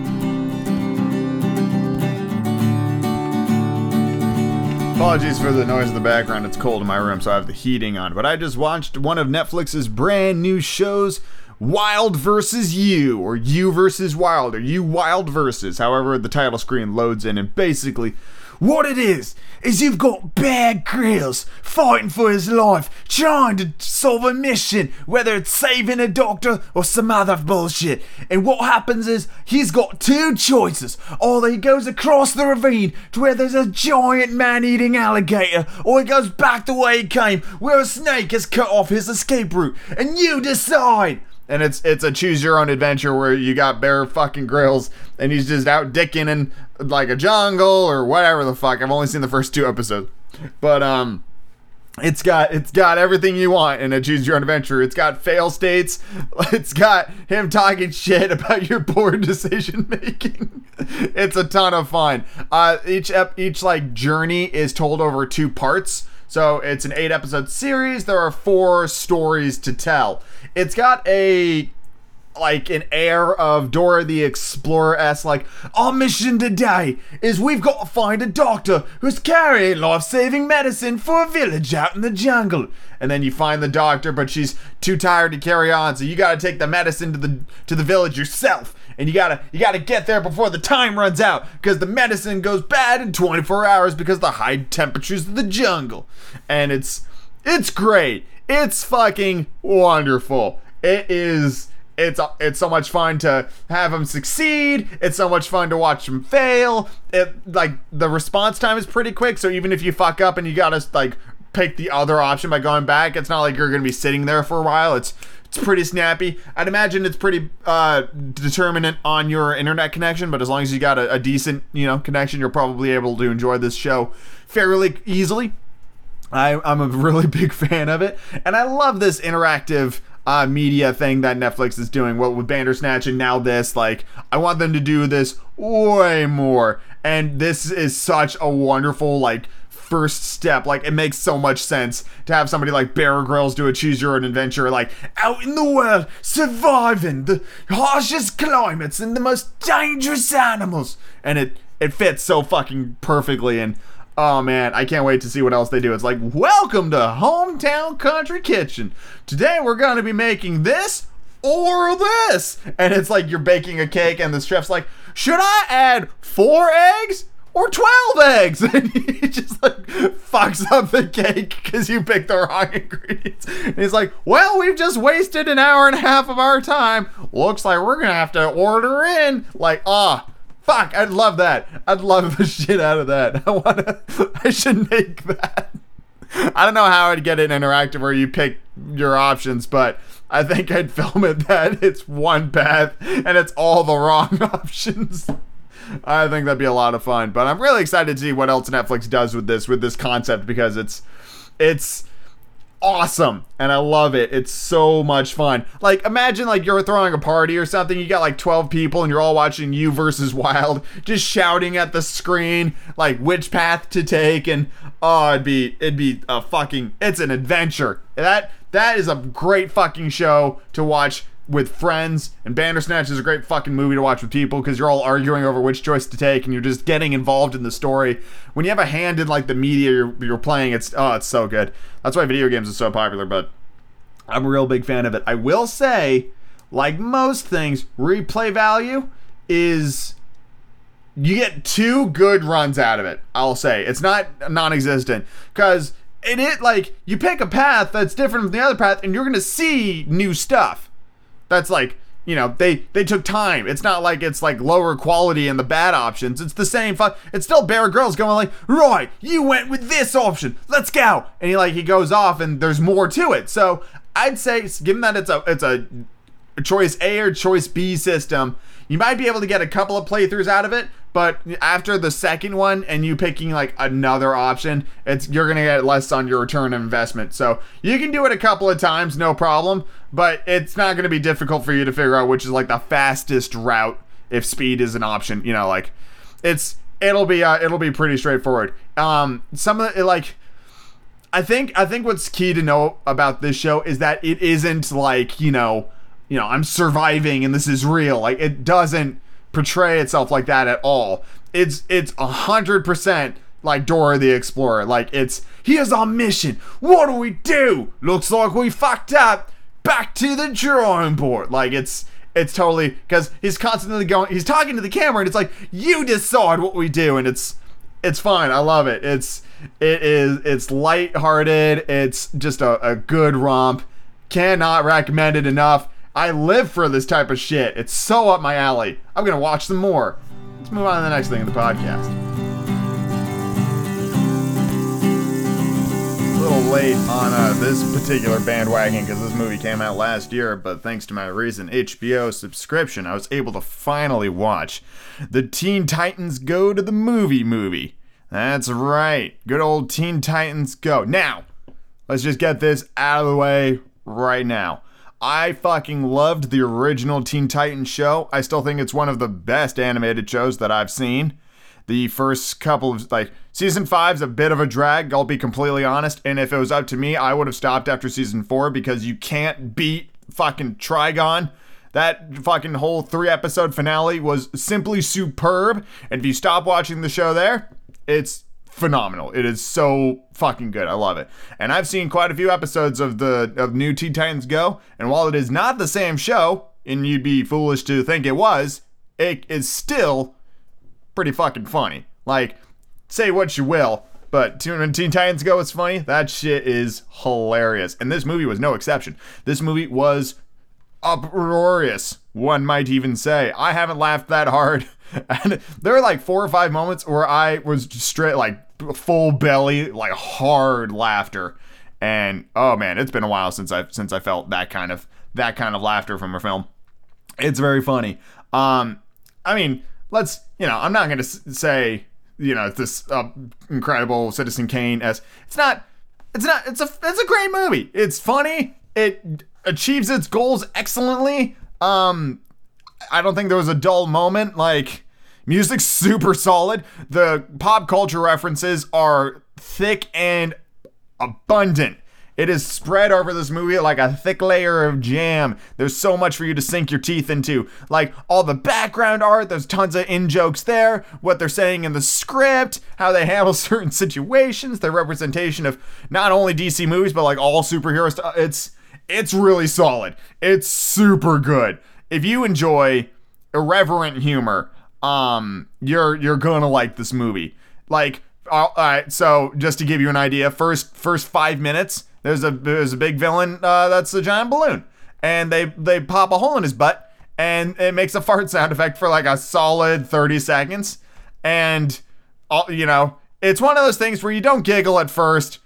Apologies for the noise in the background. It's cold in my room, so I have the heating on. But I just watched one of Netflix's brand new shows, Wild versus. You, or You versus. Wild, or You Wild versus. However, the title screen loads in, and basically, what it is, is you've got Bear Grylls fighting for his life, trying to solve a mission, whether it's saving a doctor or some other bullshit. And what happens is, he's got two choices. Either he goes across the ravine to where there's a giant man-eating alligator, or he goes back the way he came, where a snake has cut off his escape route. And you decide! And it's it's a choose-your-own-adventure where you got Bear fucking Grylls, and he's just out dicking in, like, a jungle or whatever the fuck. I've only seen the first two episodes. But, um, it's got it's got everything you want in a choose-your-own-adventure. It's got fail states. It's got him talking shit about your poor decision-making. It's a ton of fun. Uh, each, ep- each, like, journey is told over two parts. So it's an eight-episode series. There are four stories to tell. It's got a, like, an air of Dora the Explorer-esque, like, our mission today is we've got to find a doctor who's carrying life-saving medicine for a village out in the jungle. And then you find the doctor, but she's too tired to carry on, so you gotta take the medicine to the to the village yourself. And you gotta you gotta get there before the time runs out, because the medicine goes bad in twenty-four hours because of the high temperatures of the jungle. And it's it's great. It's fucking wonderful. It is it's it's so much fun to have him succeed. It's so much fun to watch him fail. It, like, the response time is pretty quick, so even if you fuck up and you gotta, like, pick the other option by going back, it's not like you're gonna be sitting there for a while. It's It's pretty snappy. I'd imagine it's pretty uh, determinant on your internet connection, but as long as you got a, a decent, you know, connection, you're probably able to enjoy this show fairly easily. I, I'm a really big fan of it, and I love this interactive uh, media thing that Netflix is doing. What with Bandersnatch and now this, like, I want them to do this way more, and this is such a wonderful, like, first step. Like, it makes so much sense to have somebody like Bear Grylls do a choose your own adventure, like, out in the world, surviving the harshest climates and the most dangerous animals, and it it fits so fucking perfectly. And oh man, I can't wait to see what else they do. It's like, welcome to Hometown Country Kitchen, today we're gonna be making this or this, and it's like you're baking a cake and the chef's like, should I add four eggs or twelve eggs, and he just, like, fucks up the cake because you picked the wrong ingredients. And he's like, well, we've just wasted an hour and a half of our time. Looks like we're gonna have to order in. Like, ah, oh, fuck, I'd love that. I'd love the shit out of that. I wanna, I should make that. I don't know how I'd get it interactive where you pick your options, but I think I'd film it that it's one path and it's all the wrong options. I think that'd be a lot of fun, but I'm really excited to see what else Netflix does with this with this concept, because it's it's awesome and I love it. It's so much fun. Like, imagine, like, you're throwing a party or something. You got like twelve people and you're all watching You versus Wild, just shouting at the screen like which path to take, and oh, it'd be it'd be a fucking it's an adventure. That that is a great fucking show to watch with friends, and Bandersnatch is a great fucking movie to watch with people because you're all arguing over which choice to take and you're just getting involved in the story. When you have a hand in like the media you're, you're playing, it's oh, it's so good. That's why video games are so popular, but I'm a real big fan of it. I will say, like most things, replay value is... you get two good runs out of it, I'll say. It's not non-existent, because in it, like, you pick a path that's different from the other path, and you're going to see new stuff. That's like, you know, they, they took time. It's not like it's like lower quality in the bad options. It's the same fuck. It's still Bear Grylls going like, right, you went with this option. Let's go. And he like, he goes off and there's more to it. So I'd say, given that it's a, it's a choice A or choice B system, you might be able to get a couple of playthroughs out of it. But after the second one and you picking like another option, it's you're going to get less on your return on investment. So you can do it a couple of times, no problem, but it's not going to be difficult for you to figure out which is like the fastest route if speed is an option, you know, like it's it'll be uh, it'll be pretty straightforward. Um some of the, like I think I think what's key to know about this show is that it isn't like, you know, you know, I'm surviving and this is real. Like it doesn't portray itself like that at all. It's it's a hundred percent like Dora the Explorer. Like it's here's our mission. What do we do? Looks like we fucked up. Back to the drawing board. Like it's it's totally because he's constantly going. He's talking to the camera and it's like you decide what we do. And it's it's fine. I love it. It's it is it's lighthearted. It's just a, a good romp. Cannot recommend it enough. I live for this type of shit. It's so up my alley. I'm going to watch some more. Let's move on to the next thing in the podcast. A little late on uh, this particular bandwagon because this movie came out last year, but thanks to my recent H B O subscription, I was able to finally watch the Teen Titans Go to the Movie movie. That's right. Good old Teen Titans Go. Now, let's just get this out of the way right now. I fucking loved the original Teen Titans show. I still think it's one of the best animated shows that I've seen. The first couple of, like, season five's a bit of a drag, I'll be completely honest. And if it was up to me, I would have stopped after season four because you can't beat fucking Trigon. That fucking whole three episode finale was simply superb. And if you stop watching the show there, it's phenomenal. It is so fucking good. I love it. And I've seen quite a few episodes of the of new Teen Titans Go, and while it is not the same show, and you'd be foolish to think it was, it is still pretty fucking funny. Like, say what you will, but Teen Titans Go is funny. That shit is hilarious. And this movie was no exception. This movie was uproarious, one might even say. I haven't laughed that hard. And there were like four or five moments where I was straight, like full belly, like hard laughter. And oh man, it's been a while since I since I felt that kind of that kind of laughter from a film. It's very funny. Um, I mean, let's you know, I'm not gonna say you know this uh, incredible Citizen Kane as it's not, it's not, it's a it's a great movie. It's funny. It achieves its goals excellently. Um. I don't think there was a dull moment. Like, music's super solid. The pop culture references are thick and abundant. It is spread over this movie like a thick layer of jam. There's so much for you to sink your teeth into. Like, all the background art, there's tons of in-jokes there, what they're saying in the script, how they handle certain situations, their representation of not only D C movies, but like all superhero stuff. It's, it's really solid. It's super good. If you enjoy irreverent humor, um, you're you're gonna like this movie. Like, all right. So just to give you an idea, first first five minutes, there's a there's a big villain uh, that's a giant balloon, and they they pop a hole in his butt, and it makes a fart sound effect for like a solid thirty seconds, and all, you know, it's one of those things where you don't giggle at first,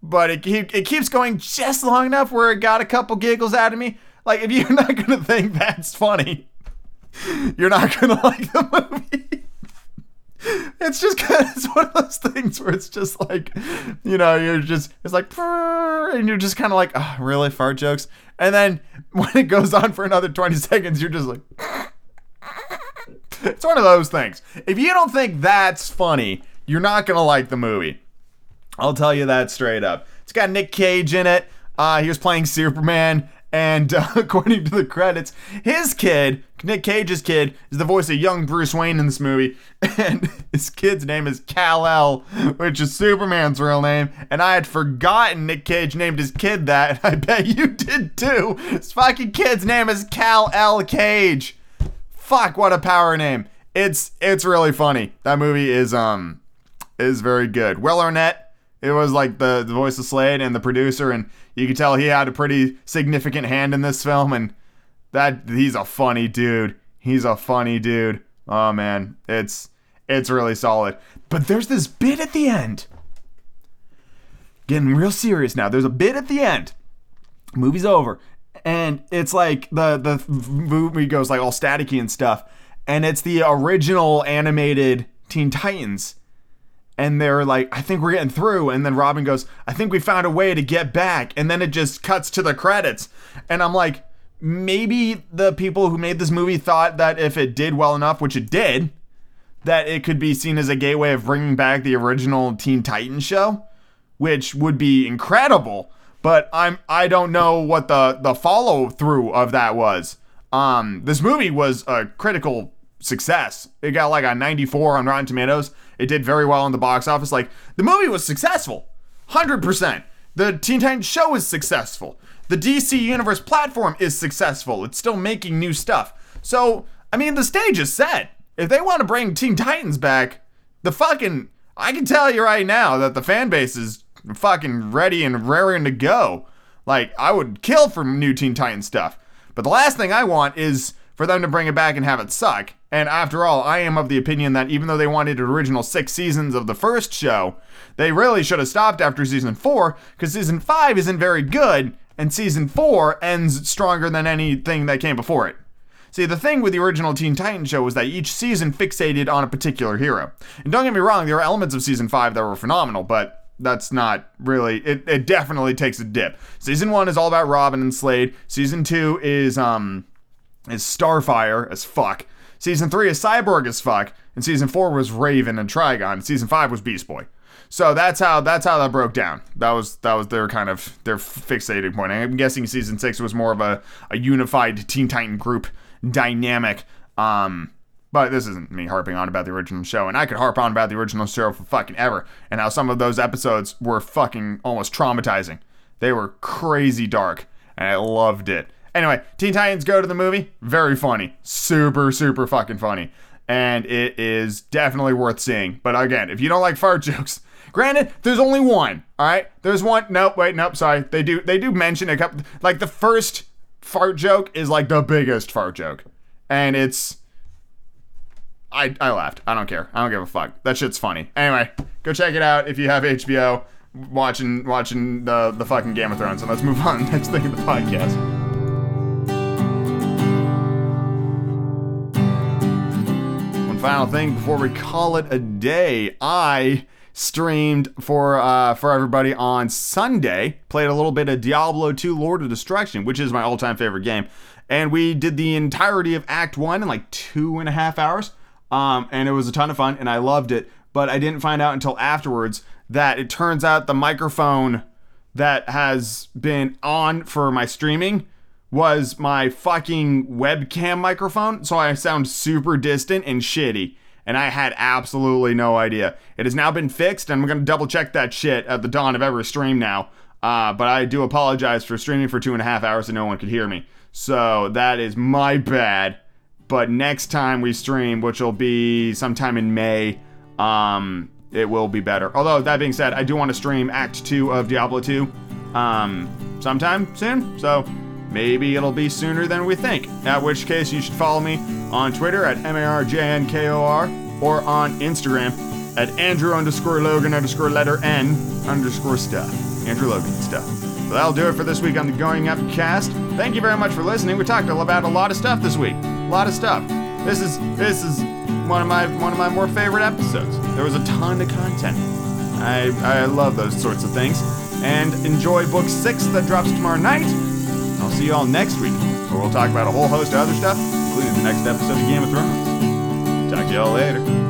but it it keeps going just long enough where it got a couple giggles out of me. Like, if you're not going to think that's funny, you're not going to like the movie. It's just kind of, it's one of those things where it's just like, you know, you're just, it's like, and you're just kind of like, oh, really, fart jokes? And then when it goes on for another twenty seconds, you're just like, it's one of those things. If you don't think that's funny, you're not going to like the movie. I'll tell you that straight up. It's got Nick Cage in it. Uh, he was playing Superman. And uh, according to the credits, his kid, Nick Cage's kid, is the voice of young Bruce Wayne in this movie. And his kid's name is Kal-El, which is Superman's real name. And I had forgotten Nick Cage named his kid that. And I bet you did too. His fucking kid's name is Kal-El Cage. Fuck, what a power name. It's it's really funny. That movie is um is very good. Will Arnett. It was like the, the voice of Slade and the producer, and you could tell he had a pretty significant hand in this film, and that he's a funny dude. He's a funny dude. Oh, man. It's it's really solid. But there's this bit at the end. Getting real serious now. There's a bit at the end. Movie's over. And it's like the, the movie goes like all staticky and stuff. And it's the original animated Teen Titans. And they're like, I think we're getting through. And then Robin goes, I think we found a way to get back. And then it just cuts to the credits. And I'm like, maybe the people who made this movie thought that if it did well enough, which it did, that it could be seen as a gateway of bringing back the original Teen Titans show, which would be incredible. But I'm I don't know what the, the follow-through of that was. Um, this movie was a critical success. It got like a ninety-four on Rotten Tomatoes. It did very well in the box office. Like, the movie was successful, one hundred percent. The Teen Titans show is successful. The D C Universe platform is successful. It's still making new stuff. So, I mean, the stage is set. If they want to bring Teen Titans back, the fucking, I can tell you right now that the fan base is fucking ready and raring to go. Like, I would kill for new Teen Titans stuff. But the last thing I want is for them to bring it back and have it suck. And after all, I am of the opinion that even though they wanted an original six seasons of the first show, they really should have stopped after season four, because season five isn't very good, and season four ends stronger than anything that came before it. See, the thing with the original Teen Titans show was that each season fixated on a particular hero. And don't get me wrong, there were elements of season five that were phenomenal, but that's not really, it, it definitely takes a dip. Season one is all about Robin and Slade. Season two is, um... is Starfire as fuck. Season three is Cyborg as fuck. And season four was Raven and Trigon. And season five was Beast Boy. So that's how that's how that broke down. That was that was their kind of their fixated point. I'm guessing season six was more of a, a unified Teen Titan group dynamic. Um, but this isn't me harping on about the original show. And I could harp on about the original show for fucking ever. And how some of those episodes were fucking almost traumatizing. They were crazy dark. And I loved it. Anyway, Teen Titans Go to the movie, very funny. Super, super fucking funny. And it is definitely worth seeing. But again, if you don't like fart jokes, granted, there's only one, all right? There's one, nope, wait, nope, sorry. They do they do mention a couple, like the first fart joke is like the biggest fart joke. And it's, I, I laughed. I don't care. I don't give a fuck. That shit's funny. Anyway, go check it out if you have H B O watching, watching the, the fucking Game of Thrones. And let's move on to the next thing in the podcast. Final thing before we call it a day. I streamed for uh, for everybody on Sunday, played a little bit of Diablo two Lord of Destruction, which is my all-time favorite game. And we did the entirety of Act one in like two and a half hours. Um, and it was a ton of fun, and I loved it. But I didn't find out until afterwards that it turns out the microphone that has been on for my streaming was my fucking webcam microphone, so I sound super distant and shitty, and I had absolutely no idea. It has now been fixed, and I'm gonna double check that shit at the dawn of every stream now, uh, but I do apologize for streaming for two and a half hours and no one could hear me, so that is my bad. But next time we stream, which will be sometime in May, um, it will be better. Although, that being said, I do want to stream Act two of Diablo two um, sometime soon, so maybe it'll be sooner than we think. At which case, you should follow me on Twitter at M A R J N K O R or on Instagram at Andrew underscore Logan underscore letter N underscore stuff. Andrew Logan stuff. Well, that'll do it for this week on the Going Up Cast. Thank you very much for listening. We talked about a lot of stuff this week. A lot of stuff. This is this is one of my one of my more favorite episodes. There was a ton of content. I I love those sorts of things. And enjoy book six that drops tomorrow night. I'll see you all next week, where we'll talk about a whole host of other stuff, including the next episode of Game of Thrones. Talk to y'all later.